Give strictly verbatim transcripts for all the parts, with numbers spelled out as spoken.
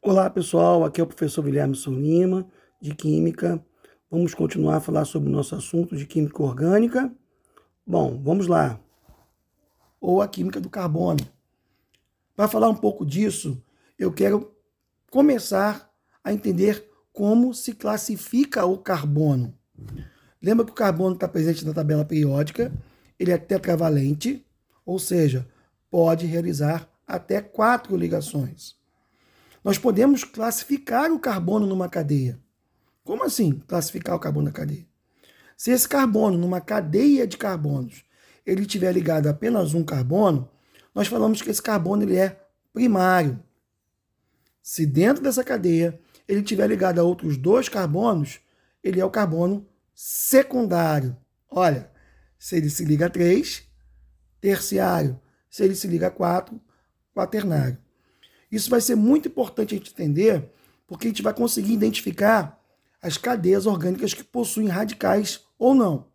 Olá pessoal, aqui é o professor Guilherme Sonnima, de Química. Vamos continuar a falar sobre o nosso assunto de Química Orgânica. Bom, vamos lá. Ou a Química do Carbono. Para falar um pouco disso, eu quero começar a entender como se classifica o carbono. Lembra que o carbono está presente na tabela periódica, ele é tetravalente, ou seja, pode realizar até quatro ligações. Nós podemos classificar o carbono numa cadeia. Como assim classificar o carbono na cadeia? Se esse carbono, numa cadeia de carbonos, ele tiver ligado a apenas um carbono, nós falamos que esse carbono ele é primário. Se dentro dessa cadeia ele tiver ligado a outros dois carbonos, ele é o carbono secundário. Olha, se ele se liga a três, terciário. Se ele se liga a quatro, quaternário. Isso vai ser muito importante a gente entender, porque a gente vai conseguir identificar as cadeias orgânicas que possuem radicais ou não.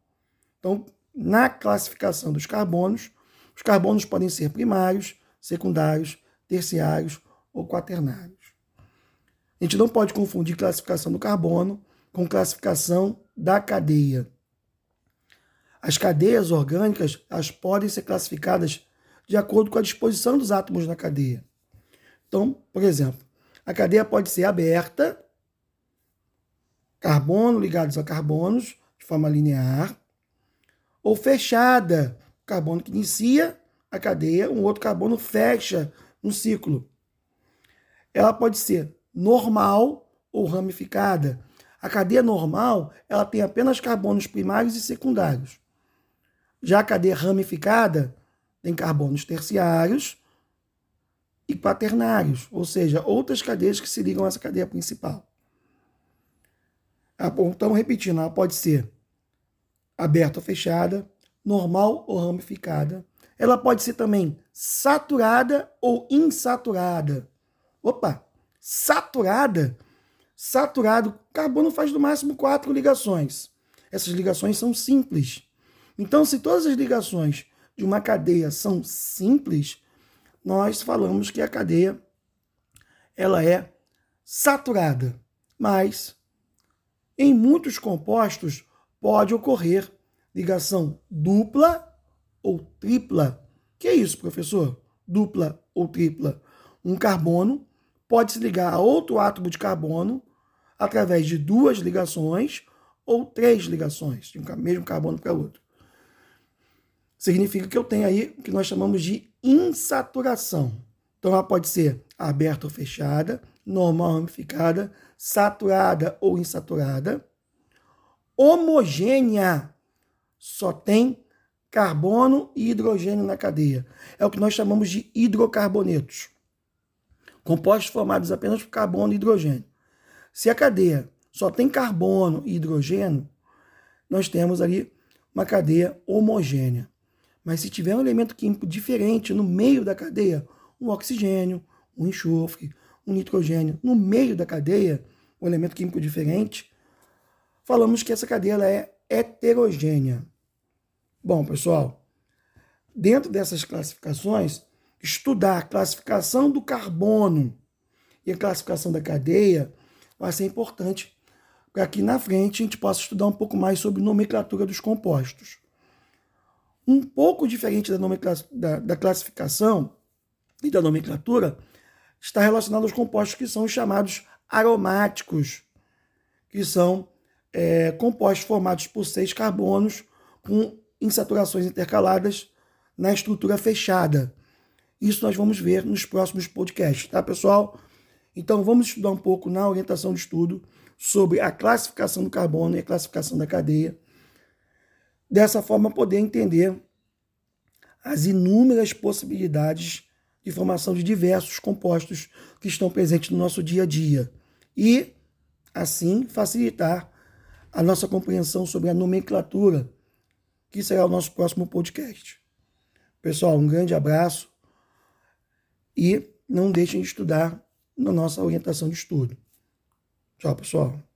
Então, na classificação dos carbonos, os carbonos podem ser primários, secundários, terciários ou quaternários. A gente não pode confundir classificação do carbono com classificação da cadeia. As cadeias orgânicas, elas podem ser classificadas de acordo com a disposição dos átomos na cadeia. Então, por exemplo, a cadeia pode ser aberta, carbono ligados a carbonos, de forma linear, ou fechada, carbono que inicia a cadeia, um outro carbono fecha um ciclo. Ela pode ser normal ou ramificada. A cadeia normal, ela tem apenas carbonos primários e secundários. Já a cadeia ramificada tem carbonos terciários e quaternários, ou seja, outras cadeias que se ligam a essa cadeia principal. Então, repetindo, ela pode ser aberta ou fechada, normal ou ramificada. Ela pode ser também saturada ou insaturada. Opa, saturada? Saturado, o carbono faz no máximo quatro ligações. Essas ligações são simples. Então, se todas as ligações de uma cadeia são simples, nós falamos que a cadeia ela é saturada, mas em muitos compostos pode ocorrer ligação dupla ou tripla. Que é isso, professor? Dupla ou tripla. Um carbono pode se ligar a outro átomo de carbono através de duas ligações ou três ligações, de um mesmo carbono para outro. Significa que eu tenho aí o que nós chamamos de insaturação. Então, ela pode ser aberta ou fechada, normal ramificada, saturada ou insaturada. Homogênea, só tem carbono e hidrogênio na cadeia. É o que nós chamamos de hidrocarbonetos, compostos formados apenas por carbono e hidrogênio. Se a cadeia só tem carbono e hidrogênio, nós temos ali uma cadeia homogênea. Mas se tiver um elemento químico diferente no meio da cadeia, um oxigênio, um enxofre, um nitrogênio, no meio da cadeia, um elemento químico diferente, falamos que essa cadeia ela é heterogênea. Bom, pessoal, dentro dessas classificações, estudar a classificação do carbono e a classificação da cadeia vai ser importante para que na frente a gente possa estudar um pouco mais sobre nomenclatura dos compostos. Um pouco diferente da, da, da classificação e da nomenclatura, está relacionado aos compostos que são chamados aromáticos, que são é, compostos formados por seis carbonos com insaturações intercaladas na estrutura fechada. Isso nós vamos ver nos próximos podcasts, tá, pessoal? Então, vamos estudar um pouco na orientação de estudo sobre a classificação do carbono e a classificação da cadeia. Dessa forma, poder entender as inúmeras possibilidades de formação de diversos compostos que estão presentes no nosso dia a dia e, assim, facilitar a nossa compreensão sobre a nomenclatura, que será o nosso próximo podcast. Pessoal, um grande abraço e não deixem de estudar na nossa orientação de estudo. Tchau, pessoal.